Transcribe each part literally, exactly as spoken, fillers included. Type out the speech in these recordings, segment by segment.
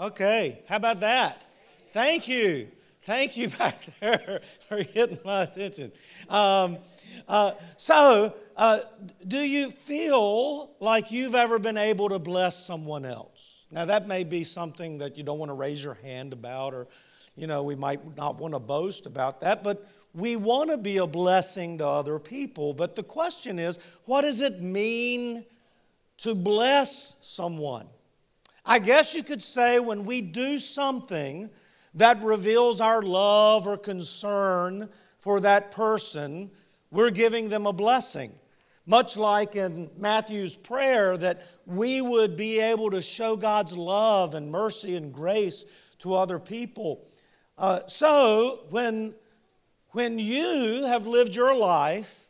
Okay, how about that? Thank you. Thank you back there for getting my attention. Um, uh, so, uh, do you feel like you've ever been able to bless someone else? Now, that may be something that you don't want to raise your hand about, or, you know, we might not want to boast about that, but we want to be a blessing to other people. But the question is, what does it mean to bless someone? I guess you could say when we do something that reveals our love or concern for that person, we're giving them a blessing. Much like in Matthew's prayer that we would be able to show God's love and mercy and grace to other people. Uh, so when, when you have lived your life,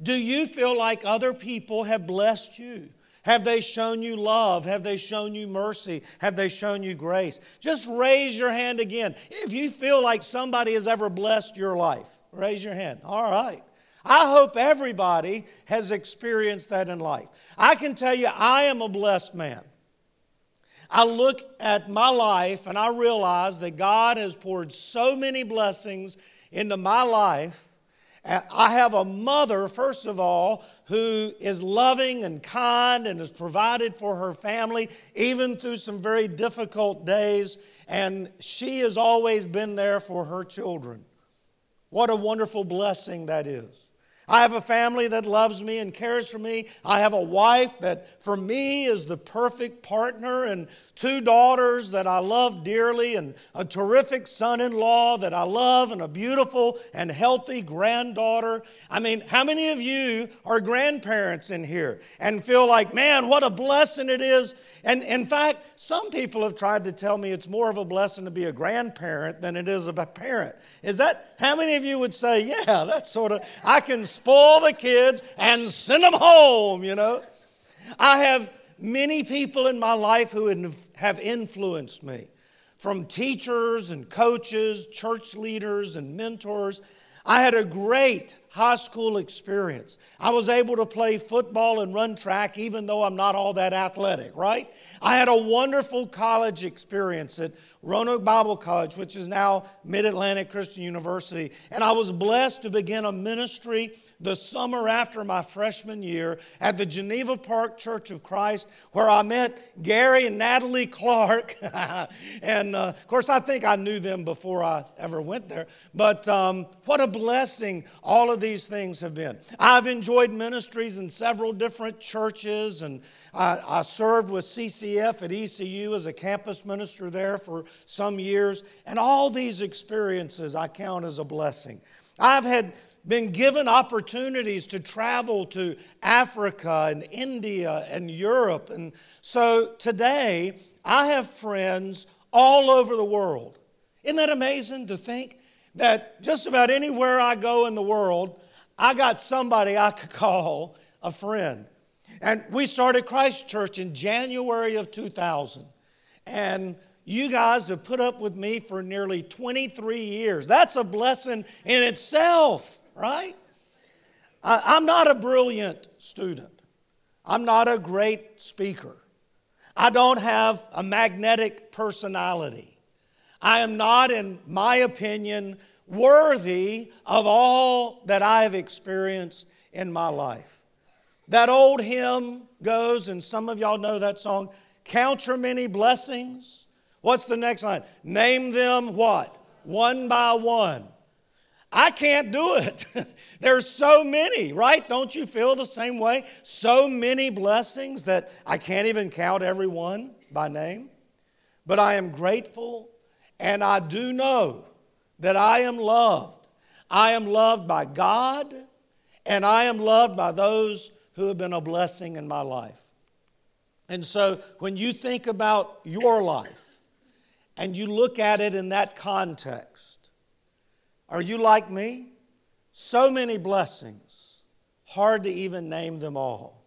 do you feel like other people have blessed you? Have they shown you love? Have they shown you mercy? Have they shown you grace? Just raise your hand again. If you feel like somebody has ever blessed your life, raise your hand. All right. I hope everybody has experienced that in life. I can tell you I am a blessed man. I look at my life and I realize that God has poured so many blessings into my life. I have a mother, first of all, who is loving and kind and has provided for her family, even through some very difficult days, and she has always been there for her children. What a wonderful blessing that is. I have a family that loves me and cares for me. I have a wife that, for me, is the perfect partner, and two daughters that I love dearly, and a terrific son-in-law that I love, and a beautiful and healthy granddaughter. I mean, how many of you are grandparents in here and feel like, man, what a blessing it is? And in fact, some people have tried to tell me it's more of a blessing to be a grandparent than it is a parent. Is that, how many of you would say, yeah, that's sort of, I can spoil the kids and send them home, you know? I have many people in my life who have influenced me, from teachers and coaches, church leaders and mentors. I had a great high school experience. I was able to play football and run track, even though I'm not all that athletic, right? I had a wonderful college experience at Roanoke Bible College, which is now Mid-Atlantic Christian University. And I was blessed to begin a ministry the summer after my freshman year at the Geneva Park Church of Christ, where I met Gary and Natalie Clark. And, uh, of course, I think I knew them before I ever went there. But um, what a blessing all of these things have been. I've enjoyed ministries in several different churches, and I, I served with C C F at E C U as a campus minister there for some years. And all these experiences I count as a blessing. I've had been given opportunities to travel to Africa and India and Europe. And so today, I have friends all over the world. Isn't that amazing to think that just about anywhere I go in the world, I got somebody I could call a friend? And we started Christ Church in January of two thousand. And you guys have put up with me for nearly twenty-three years. That's a blessing in itself, right? I, I'm not a brilliant student. I'm not a great speaker. I don't have a magnetic personality. I am not, in my opinion, worthy of all that I have experienced in my life. That old hymn goes, and some of y'all know that song, count your many blessings. What's the next line? Name them what? One by one. I can't do it. There's so many, right? Don't you feel the same way? So many blessings that I can't even count every one by name. But I am grateful, and I do know that I am loved. I am loved by God, and I am loved by those who have been a blessing in my life. And so when you think about your life and you look at it in that context, are you like me? So many blessings, hard to even name them all.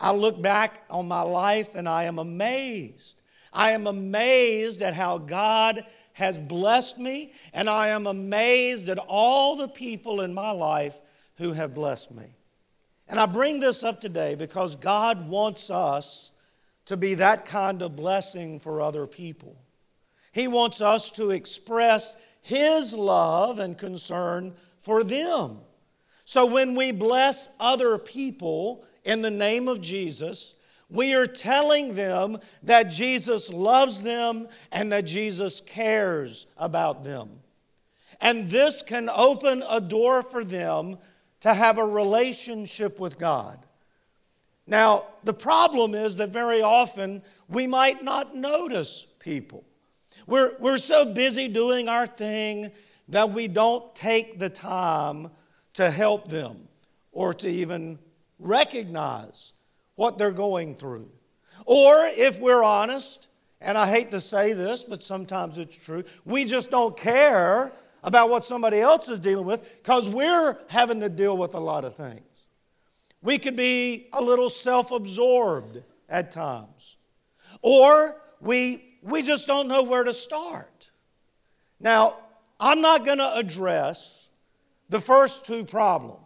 I look back on my life and I am amazed. I am amazed at how God has blessed me, and I am amazed at all the people in my life who have blessed me. And I bring this up today because God wants us to be that kind of blessing for other people. He wants us to express His love and concern for them. So when we bless other people in the name of Jesus, we are telling them that Jesus loves them and that Jesus cares about them. And this can open a door for them to have a relationship with God. Now, the problem is that very often we might not notice people. We're, we're so busy doing our thing that we don't take the time to help them or to even recognize what they're going through. Or if we're honest, and I hate to say this, but sometimes it's true, we just don't care about what somebody else is dealing with because we're having to deal with a lot of things. We could be a little self-absorbed at times. Or we, we just don't know where to start. Now, I'm not going to address the first two problems,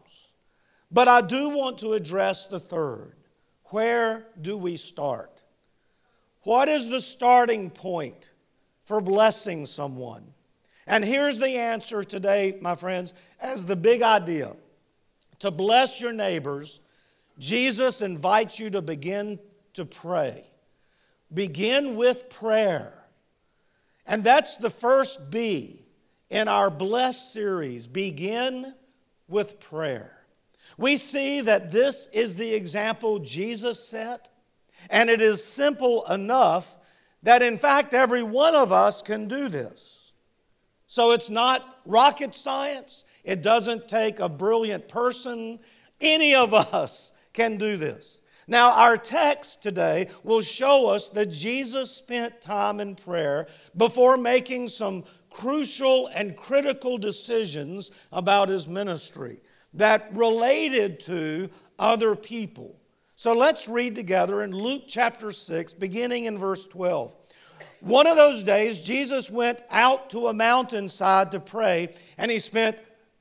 but I do want to address the third. Where do we start? What is the starting point for blessing someone? And here's the answer today, my friends, as the big idea. To bless your neighbors, Jesus invites you to begin to pray. Begin with prayer. And that's the first B in our Bless series. Begin with prayer. We see that this is the example Jesus set, and it is simple enough that, in fact, every one of us can do this. So it's not rocket science. It doesn't take a brilliant person. Any of us can do this. Now, our text today will show us that Jesus spent time in prayer before making some crucial and critical decisions about His ministry that related to other people. So let's read together in Luke chapter six, beginning in verse twelve. One of those days, Jesus went out to a mountainside to pray, and He spent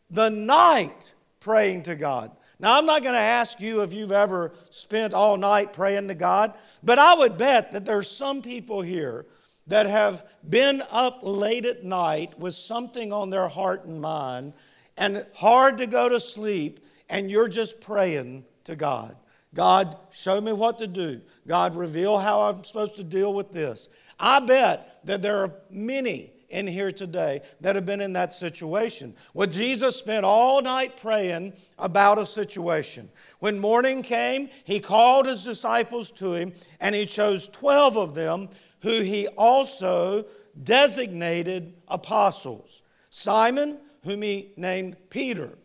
the night praying to God. Now, I'm not going to ask you if you've ever spent all night praying to God, but I would bet that there's some people here that have been up late at night with something on their heart and mind, and hard to go to sleep, and you're just praying to God. God, show me what to do. God, reveal how I'm supposed to deal with this. I bet that there are many in here today that have been in that situation. Well, Jesus spent all night praying about a situation. When morning came, He called His disciples to Him, and He chose twelve of them, who He also designated apostles. Simon, whom He named Peter,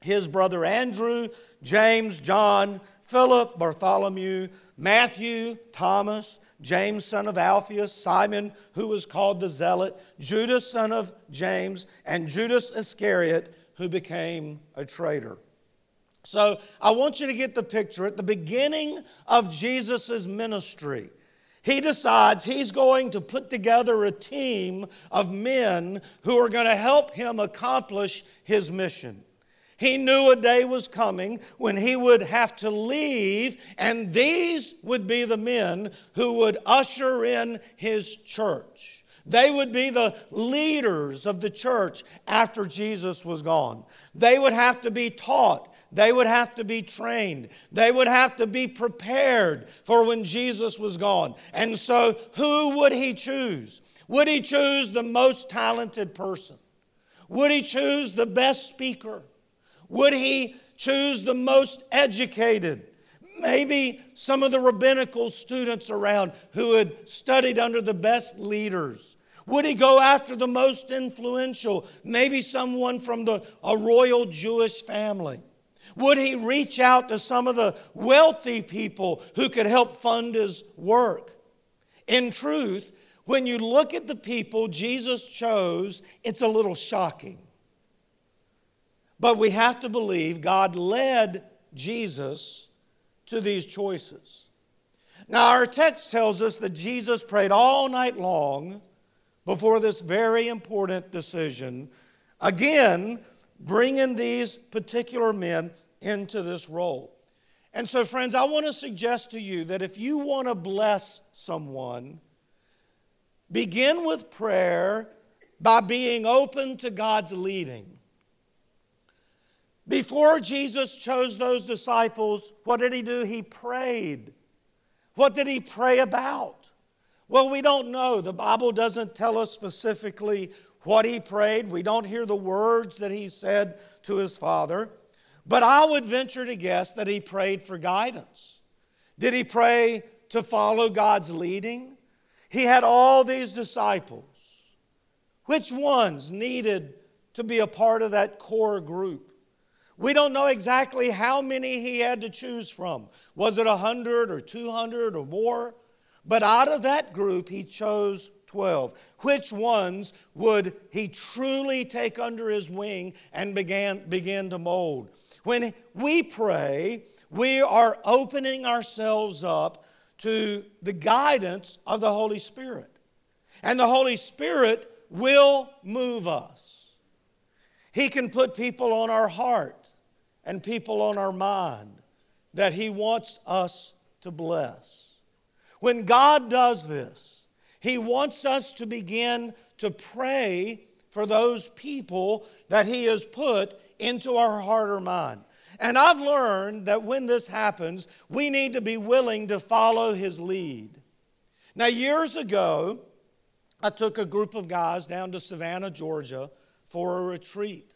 his brother Andrew, James, John, Philip, Bartholomew, Matthew, Thomas, James, son of Alphaeus, Simon, who was called the Zealot, Judas, son of James, and Judas Iscariot, who became a traitor. So I want you to get the picture. At the beginning of Jesus' ministry, He decides He's going to put together a team of men who are going to help Him accomplish His mission. He knew a day was coming when He would have to leave, and these would be the men who would usher in His church. They would be the leaders of the church after Jesus was gone. They would have to be taught. They would have to be trained. They would have to be prepared for when Jesus was gone. And so who would He choose? Would He choose the most talented person? Would He choose the best speaker? Would He choose the most educated? Maybe some of the rabbinical students around who had studied under the best leaders. Would He go after the most influential? Maybe someone from the, a royal Jewish family. Would He reach out to some of the wealthy people who could help fund His work? In truth, when you look at the people Jesus chose, it's a little shocking. But we have to believe God led Jesus to these choices. Now, our text tells us that Jesus prayed all night long before this very important decision. Again, bringing these particular men into this role. And so, friends, I want to suggest to you that if you want to bless someone, Begin with prayer by being open to God's leading. Before Jesus chose those disciples, what did he do? He prayed. What did he pray about? Well, we don't know. The Bible doesn't tell us specifically what he prayed. We don't hear the words that he said to his Father. But I would venture to guess that he prayed for guidance. Did he pray to follow God's leading? He had all these disciples. Which ones needed to be a part of that core group? We don't know exactly how many he had to choose from. Was it one hundred or two hundred or more? But out of that group, he chose twelve. Which ones would he truly take under his wing and began, begin to mold? When we pray, we are opening ourselves up to the guidance of the Holy Spirit. And the Holy Spirit will move us. He can put people on our heart and people on our mind that he wants us to bless. When God does this, he wants us to begin to pray for those people that he has put into our heart or mind. And I've learned that when this happens, we need to be willing to follow his lead. Now, years ago, I took a group of guys down to Savannah, Georgia for a retreat.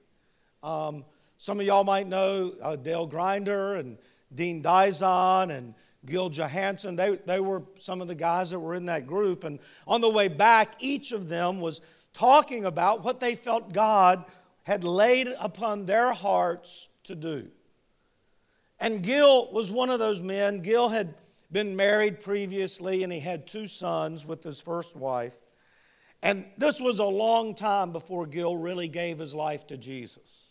Um, Some of y'all might know uh, Dale Grinder and Dean Dizon and Gil Johansson. They, they were some of the guys that were in that group. And on the way back, each of them was talking about what they felt God had laid upon their hearts to do. And Gil was one of those men. Gil had been married previously, and he had two sons with his first wife. And this was a long time before Gil really gave his life to Jesus.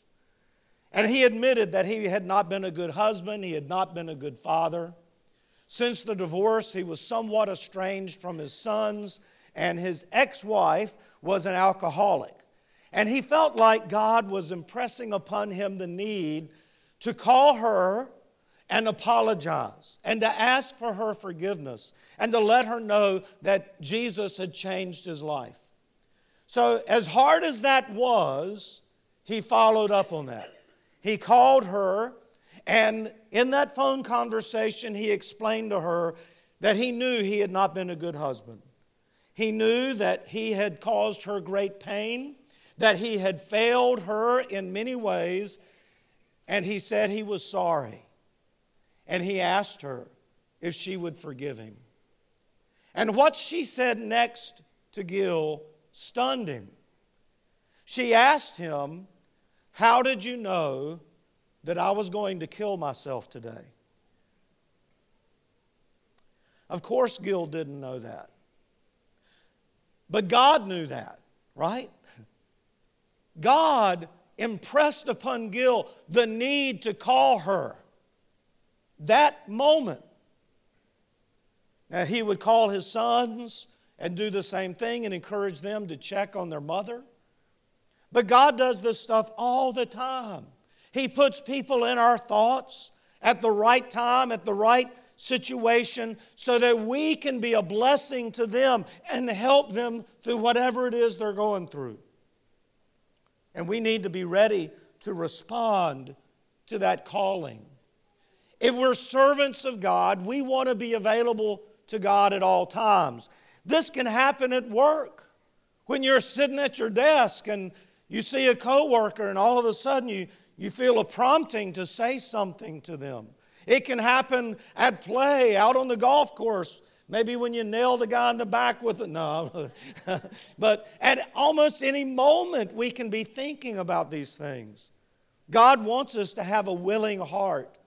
And he admitted that he had not been a good husband. He had not been a good father. Since the divorce, he was somewhat estranged from his sons, and his ex-wife was an alcoholic. And he felt like God was impressing upon him the need to call her and apologize and to ask for her forgiveness and to let her know that Jesus had changed his life. So as hard as that was, he followed up on that. He called her, and in that phone conversation, he explained to her that he knew he had not been a good husband. He knew that he had caused her great pain, that he had failed her in many ways, and he said he was sorry. And he asked her if she would forgive him. And what she said next to Gil stunned him. She asked him, "How did you know that I was going to kill myself today?" Of course, Gil didn't know that. But God knew that, right? God impressed upon Gil the need to call her that moment. Now, he would call his sons and do the same thing and encourage them to check on their mother. But God does this stuff all the time. He puts people in our thoughts at the right time, at the right situation, so that we can be a blessing to them and help them through whatever it is they're going through. And we need to be ready to respond to that calling. If we're servants of God, we want to be available to God at all times. This can happen at work. When you're sitting at your desk and you see a coworker and all of a sudden you, you feel a prompting to say something to them. It can happen at play, out on the golf course, maybe when you nail the guy in the back with it. No, but at almost any moment we can be thinking about these things. God wants us to have a willing heart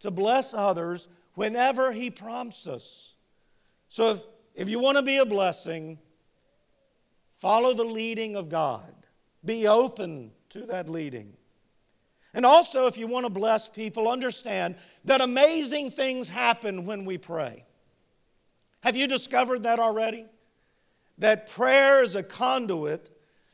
to bless others whenever he prompts us. So if, if you want to be a blessing, follow the leading of God. Be open to that leading. And also, if you want to bless people, understand that amazing things happen when we pray. Have you discovered that already? That prayer is a conduit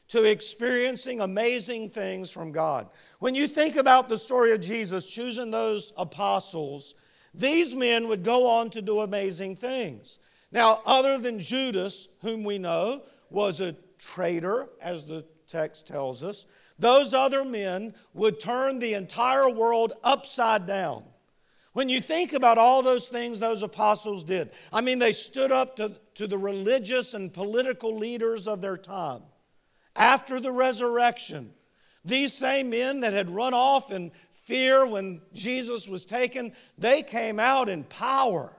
to experiencing amazing things from God. When you think about the story of Jesus choosing those apostles, these men would go on to do amazing things. Now, other than Judas, whom we know was a traitor, as the text tells us, those other men would turn the entire world upside down. When you think about all those things those apostles did, I mean, they stood up to, to the religious and political leaders of their time. After the resurrection, these same men that had run off in fear when Jesus was taken, they came out in power.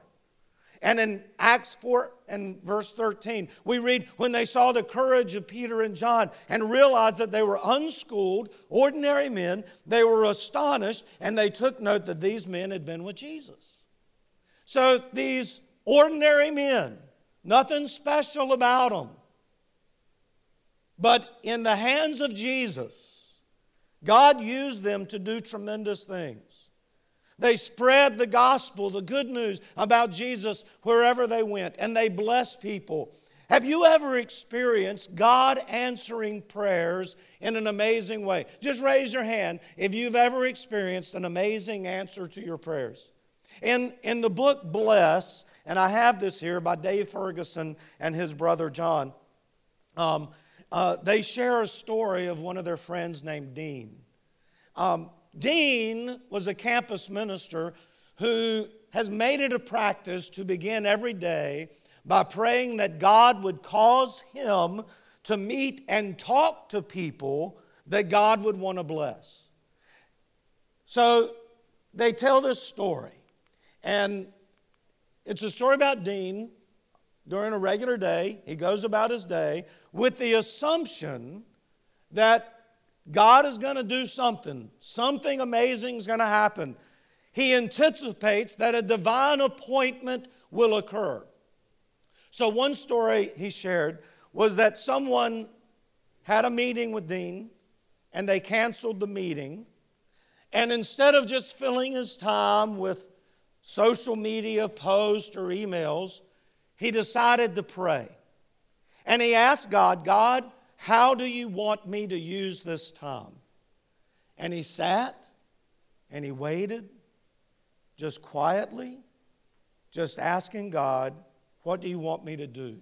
And in Acts four and verse thirteen, we read, when they saw the courage of Peter and John and realized that they were unschooled, ordinary men, they were astonished, and they took note that these men had been with Jesus. So these ordinary men, nothing special about them, but in the hands of Jesus, God used them to do tremendous things. They spread the gospel, the good news about Jesus wherever they went, and they blessed people. Have you ever experienced God answering prayers in an amazing way? Just raise your hand if you've ever experienced an amazing answer to your prayers. In, in the book Bless, and I have this here by Dave Ferguson and his brother John, um, uh, they share a story of one of their friends named Dean. Um, Dean was a campus minister who has made it a practice to begin every day by praying that God would cause him to meet and talk to people that God would want to bless. So they tell this story, and it's a story about Dean. During a regular day, he goes about his day with the assumption that God is going to do something. Something amazing is going to happen. He anticipates that a divine appointment will occur. So one story he shared was that someone had a meeting with Dean, and they canceled the meeting. And instead of just filling his time with social media posts or emails, he decided to pray. And he asked God, God, how do you want me to use this time? And he sat and he waited, just quietly, just asking God, what do you want me to do?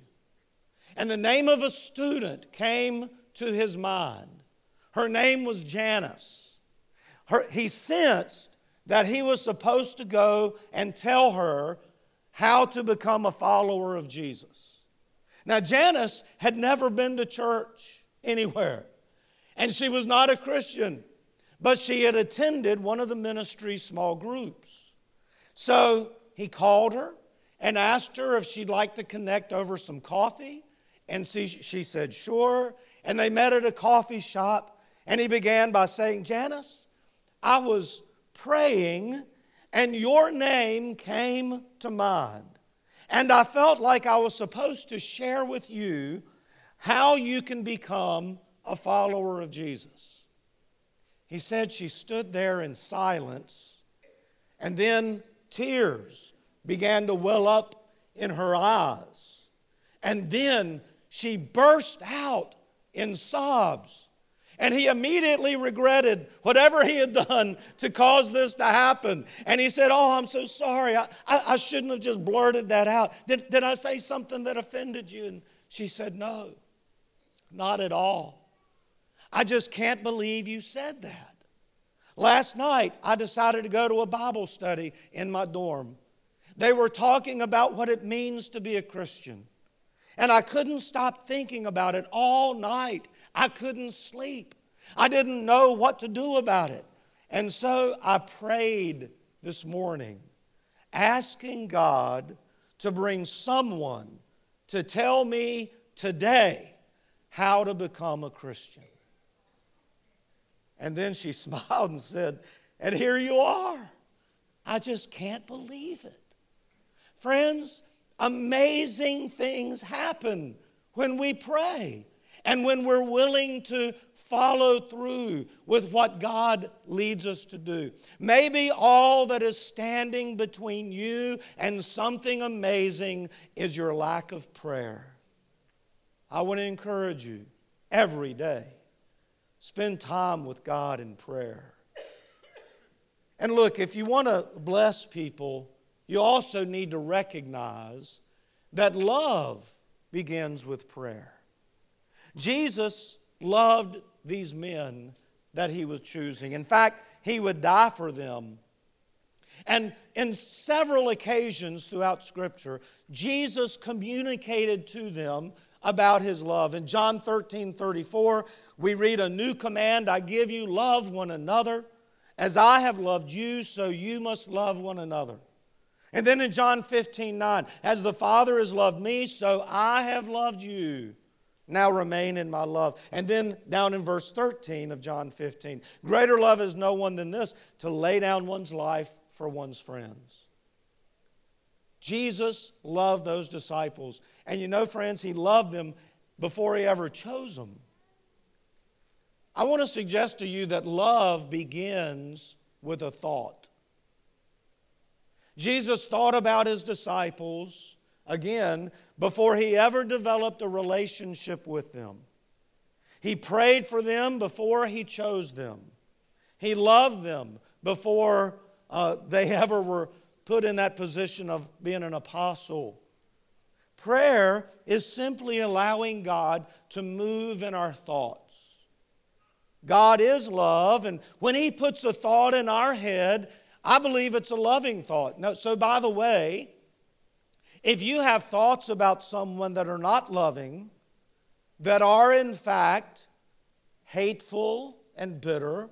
And the name of a student came to his mind. Her name was Janice. Her, he sensed that he was supposed to go and tell her how to become a follower of Jesus. Now, Janice had never been to church anywhere, and she was not a Christian, but she had attended one of the ministry's small groups. So he called her and asked her if she'd like to connect over some coffee, and she, she said, sure, and they met at a coffee shop, and he began by saying, Janice, I was praying, and your name came to mind. And I felt like I was supposed to share with you how you can become a follower of Jesus. He said she stood there in silence, and then tears began to well up in her eyes. And then she burst out in sobs. And he immediately regretted whatever he had done to cause this to happen. And he said, oh, I'm so sorry. I, I, I shouldn't have just blurted that out. Did, did I say something that offended you? And she said, no, not at all. I just can't believe you said that. Last night, I decided to go to a Bible study in my dorm. They were talking about what it means to be a Christian. And I couldn't stop thinking about it all night. I couldn't sleep. I didn't know what to do about it. And so I prayed this morning, asking God to bring someone to tell me today how to become a Christian. And then she smiled and said, and here you are. I just can't believe it. Friends, amazing things happen when we pray. And when we're willing to follow through with what God leads us to do. Maybe all that is standing between you and something amazing is your lack of prayer. I want to encourage you every day. Spend time with God in prayer. And look, if you want to bless people, you also need to recognize that love begins with prayer. Jesus loved these men that he was choosing. In fact, he would die for them. And in several occasions throughout Scripture, Jesus communicated to them about his love. In John thirteen thirty-four, we read, "A new command I give you, love one another. As I have loved you, so you must love one another." And then in John fifteen nine, "As the Father has loved me, so I have loved you. Now remain in my love." And then down in verse thirteen of John fifteen, "Greater love is no one than this, to lay down one's life for one's friends." Jesus loved those disciples. And you know, friends, he loved them before he ever chose them. I want to suggest to you that love begins with a thought. Jesus thought about his disciples, again, before he ever developed a relationship with them. He prayed for them before he chose them. He loved them before uh, they ever were put in that position of being an apostle. Prayer is simply allowing God to move in our thoughts. God is love, and when he puts a thought in our head, I believe it's a loving thought. Now, so, by the way, if you have thoughts about someone that are not loving, that are in fact hateful and bitter,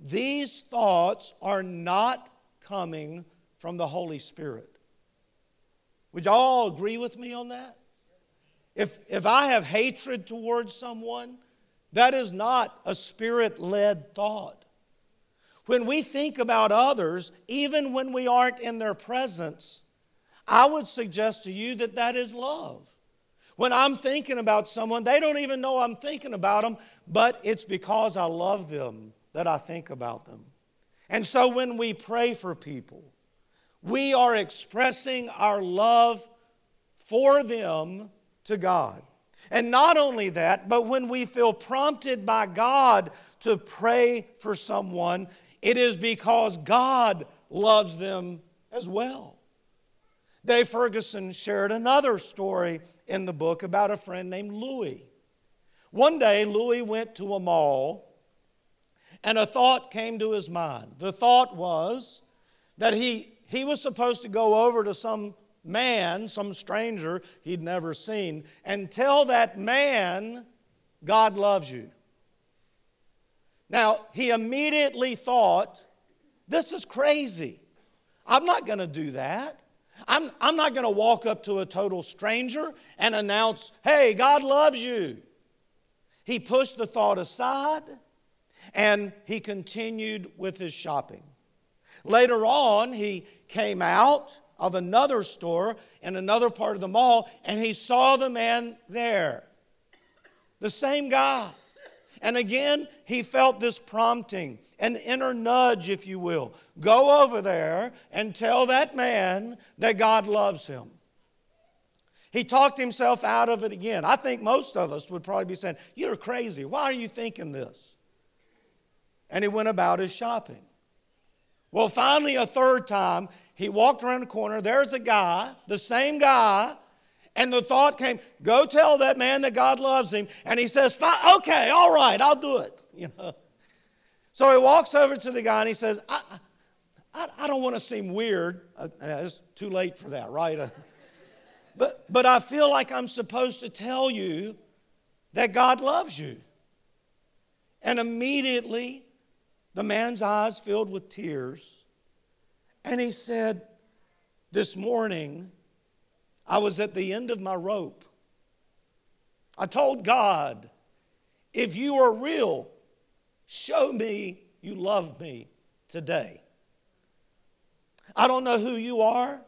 these thoughts are not coming from the Holy Spirit. Would you all agree with me on that? If, if I have hatred towards someone, that is not a Spirit-led thought. When we think about others, even when we aren't in their presence, I would suggest to you that that is love. When I'm thinking about someone, they don't even know I'm thinking about them, but it's because I love them that I think about them. And so when we pray for people, we are expressing our love for them to God. And not only that, but when we feel prompted by God to pray for someone, it is because God loves them as well. Dave Ferguson shared another story in the book about a friend named Louis. One day, Louis went to a mall, and a thought came to his mind. The thought was that he, he was supposed to go over to some man, some stranger he'd never seen, and tell that man, "God loves you." Now, he immediately thought, this is crazy. I'm not going to do that. I'm, I'm not going to walk up to a total stranger and announce, "Hey, God loves you." He pushed the thought aside, and he continued with his shopping. Later on, he came out of another store in another part of the mall, and he saw the man there, the same guy. And again, he felt this prompting, an inner nudge, if you will. Go over there and tell that man that God loves him. He talked himself out of it again. I think most of us would probably be saying, "You're crazy. Why are you thinking this?" And he went about his shopping. Well, finally, a third time, he walked around the corner. There's a guy, the same guy, and the thought came, "Go tell that man that God loves him." And he says, "Fine, okay, all right, I'll do it." You know. So he walks over to the guy and he says, I, I, I don't want to seem weird. It's too late for that, right? but, but I feel like I'm supposed to tell you that God loves you." And immediately, the man's eyes filled with tears. And he said, "This morning, I was at the end of my rope. I told God, if you are real, show me you love me today. I don't know who you are,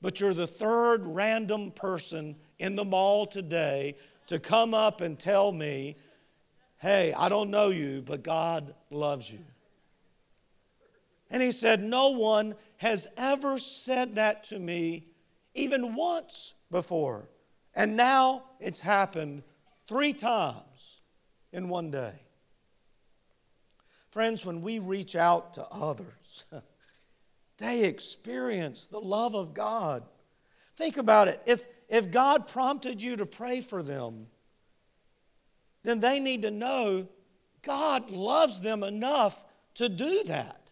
but you're the third random person in the mall today to come up and tell me, hey, I don't know you, but God loves you." And he said, "No one has ever said that to me even once before. And now it's happened three times in one day." Friends, when we reach out to others, they experience the love of God. Think about it. If, if God prompted you to pray for them, then they need to know God loves them enough to do that,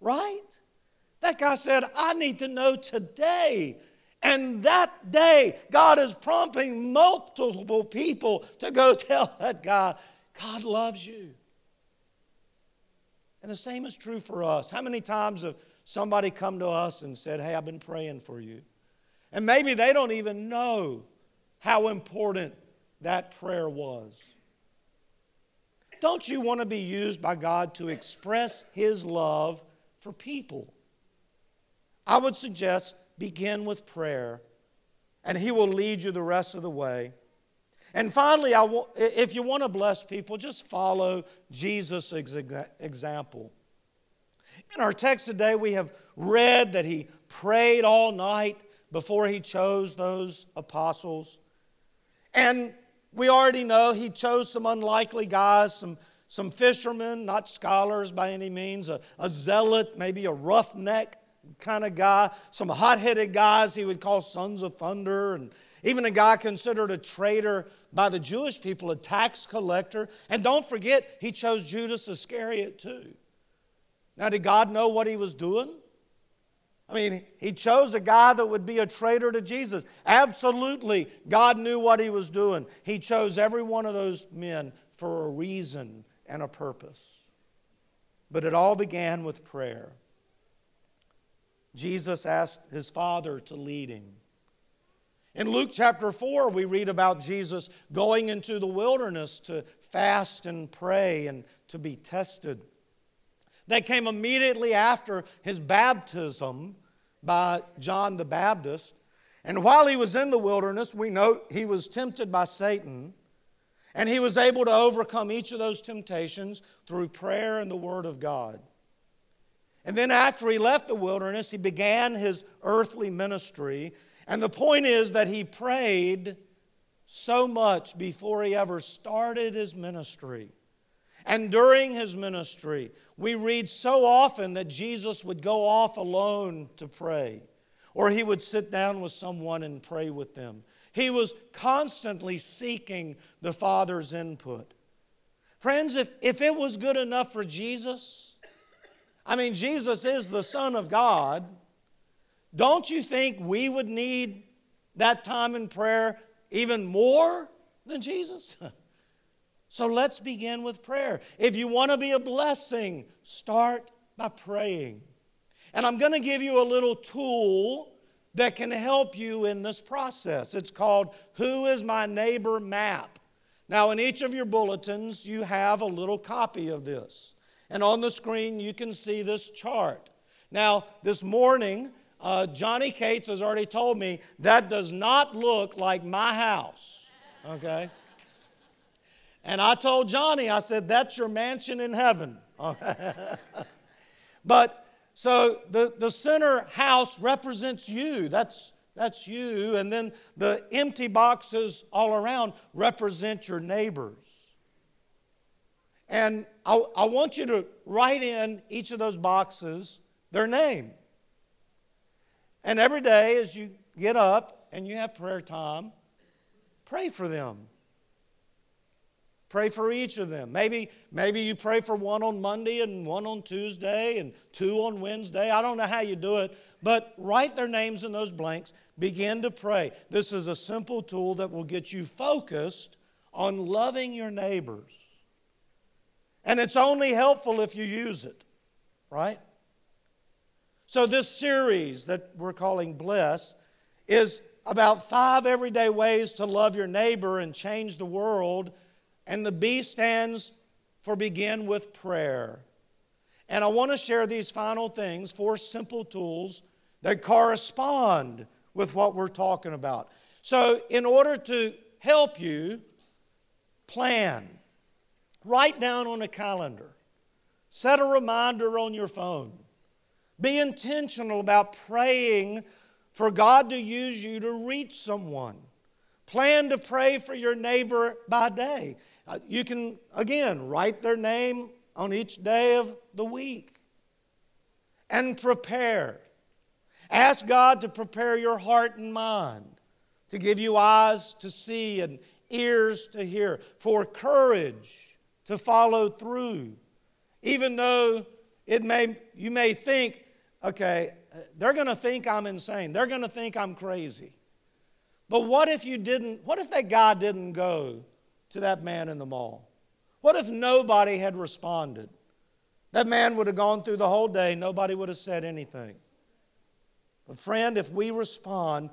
right? That guy said, I need to know today. And that day, God is prompting multiple people to go tell that guy, God loves you. And the same is true for us. How many times have somebody come to us and said, hey, I've been praying for you? And maybe they don't even know how important that prayer was. Don't you want to be used by God to express His love for people? I would suggest begin with prayer, and He will lead you the rest of the way. And finally, I will, if you want to bless people, just follow Jesus' example. In our text today, we have read that He prayed all night before He chose those apostles. And we already know He chose some unlikely guys, some, some fishermen, not scholars by any means, a, a zealot, maybe a roughneck kind of guy, some hot-headed guys He would call sons of thunder, and even a guy considered a traitor by the Jewish people, a tax collector. And don't forget, He chose Judas Iscariot too. Now, did God know what He was doing? I mean, He chose a guy that would be a traitor to Jesus. Absolutely, God knew what He was doing. He chose every one of those men for a reason and a purpose. But it all began with prayer. Jesus asked His Father to lead Him. In Luke chapter four, we read about Jesus going into the wilderness to fast and pray and to be tested. That came immediately after His baptism by John the Baptist. And while He was in the wilderness, we know He was tempted by Satan. And He was able to overcome each of those temptations through prayer and the Word of God. And then after He left the wilderness, He began His earthly ministry. And the point is that He prayed so much before He ever started His ministry. And during His ministry, we read so often that Jesus would go off alone to pray, or He would sit down with someone and pray with them. He was constantly seeking the Father's input. Friends, if, if it was good enough for Jesus, I mean, Jesus is the Son of God, don't you think we would need that time in prayer even more than Jesus? So let's begin with prayer. If you want to be a blessing, start by praying. And I'm going to give you a little tool that can help you in this process. It's called Who is My Neighbor Map. Now, in each of your bulletins, you have a little copy of this. And on the screen, you can see this chart. Now, this morning, uh, Johnny Cates has already told me that does not look like my house, okay? And I told Johnny, I said, that's your mansion in heaven. But so the, the center house represents you. That's, that's you. And then the empty boxes all around represent your neighbors. And I, I want you to write in each of those boxes their name. And every day as you get up and you have prayer time, pray for them. Pray for each of them. Maybe, maybe you pray for one on Monday and one on Tuesday and two on Wednesday. I don't know how you do it, but write their names in those blanks. Begin to pray. This is a simple tool that will get you focused on loving your neighbors. And it's only helpful if you use it, right? So this series that we're calling Bless is about five everyday ways to love your neighbor and change the world. And the B stands for begin with prayer. And I want to share these final things, four simple tools that correspond with what we're talking about. So in order to help you, plan. Write down on a calendar. Set a reminder on your phone. Be intentional about praying for God to use you to reach someone. Plan to pray for your neighbor by day. You can, again, write their name on each day of the week. And prepare. Ask God to prepare your heart and mind, to give you eyes to see and ears to hear, for courage to follow through, even though it may you may think, okay, they're going to think I'm insane. They're going to think I'm crazy. But what if you didn't, what if that guy didn't go to that man in the mall? What if nobody had responded? That man would have gone through the whole day. Nobody would have said anything. But friend, if we respond,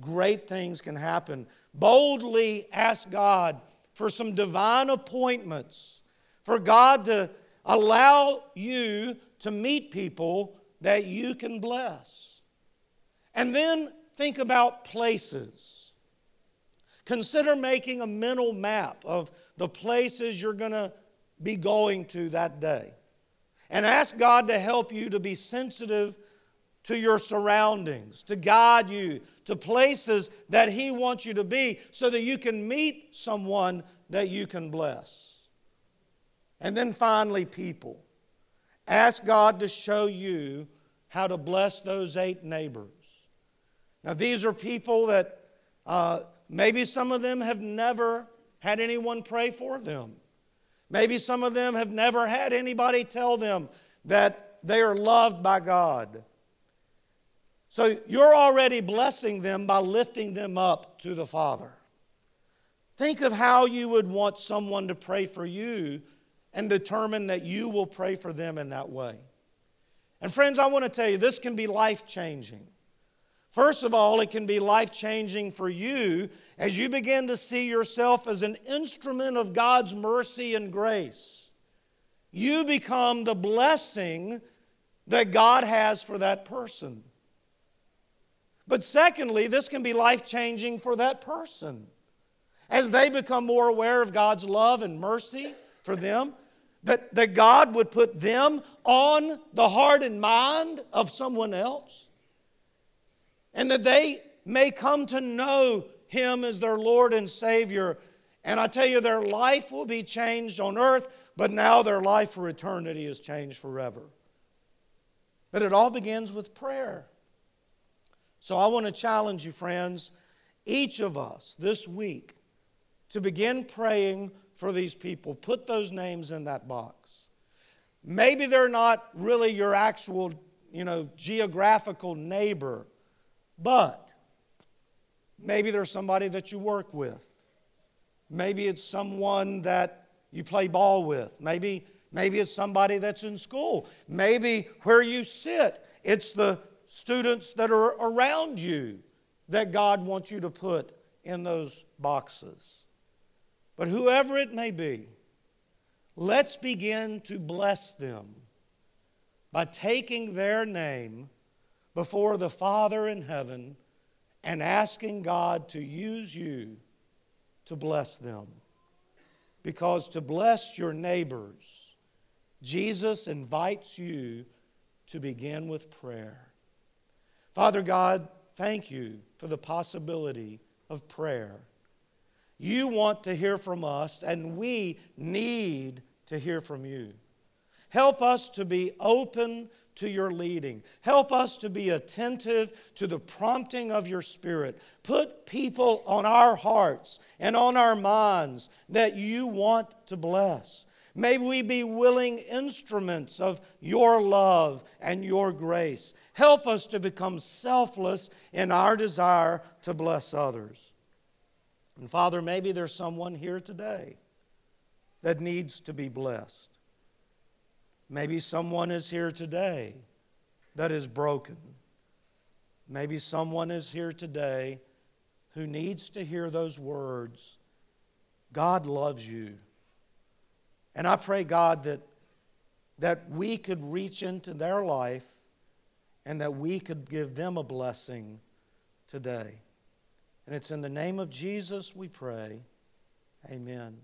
great things can happen. Boldly ask God for some divine appointments, for God to allow you to meet people that you can bless. And then think about places. Consider making a mental map of the places you're going to be going to that day. And ask God to help you to be sensitive to your surroundings, to guide you to places that He wants you to be so that you can meet someone that you can bless. And then finally, people. Ask God to show you how to bless those eight neighbors. Now, these are people that uh, maybe some of them have never had anyone pray for them. Maybe some of them have never had anybody tell them that they are loved by God. So you're already blessing them by lifting them up to the Father. Think of how you would want someone to pray for you and determine that you will pray for them in that way. And friends, I want to tell you, this can be life-changing. First of all, it can be life-changing for you as you begin to see yourself as an instrument of God's mercy and grace. You become the blessing that God has for that person. But secondly, this can be life-changing for that person as they become more aware of God's love and mercy for them, that, that God would put them on the heart and mind of someone else, and that they may come to know Him as their Lord and Savior. And I tell you, their life will be changed on earth, but now their life for eternity is changed forever. But it all begins with prayer. So I want to challenge you, friends, each of us this week to begin praying for these people. Put those names in that box. Maybe they're not really your actual, you know, geographical neighbor, but maybe there's somebody that you work with. Maybe it's someone that you play ball with. Maybe, maybe it's somebody that's in school. Maybe where you sit, it's the students that are around you that God wants you to put in those boxes. But whoever it may be, let's begin to bless them by taking their name before the Father in heaven and asking God to use you to bless them. Because to bless your neighbors, Jesus invites you to begin with prayer. Father God, thank you for the possibility of prayer. You want to hear from us, and we need to hear from you. Help us to be open to your leading. Help us to be attentive to the prompting of your Spirit. Put people on our hearts and on our minds that you want to bless. May we be willing instruments of your love and your grace. Help us to become selfless in our desire to bless others. And Father, maybe there's someone here today that needs to be blessed. Maybe someone is here today that is broken. Maybe someone is here today who needs to hear those words, God loves you. And I pray, God, that, that we could reach into their life and that we could give them a blessing today. And it's in the name of Jesus we pray. Amen.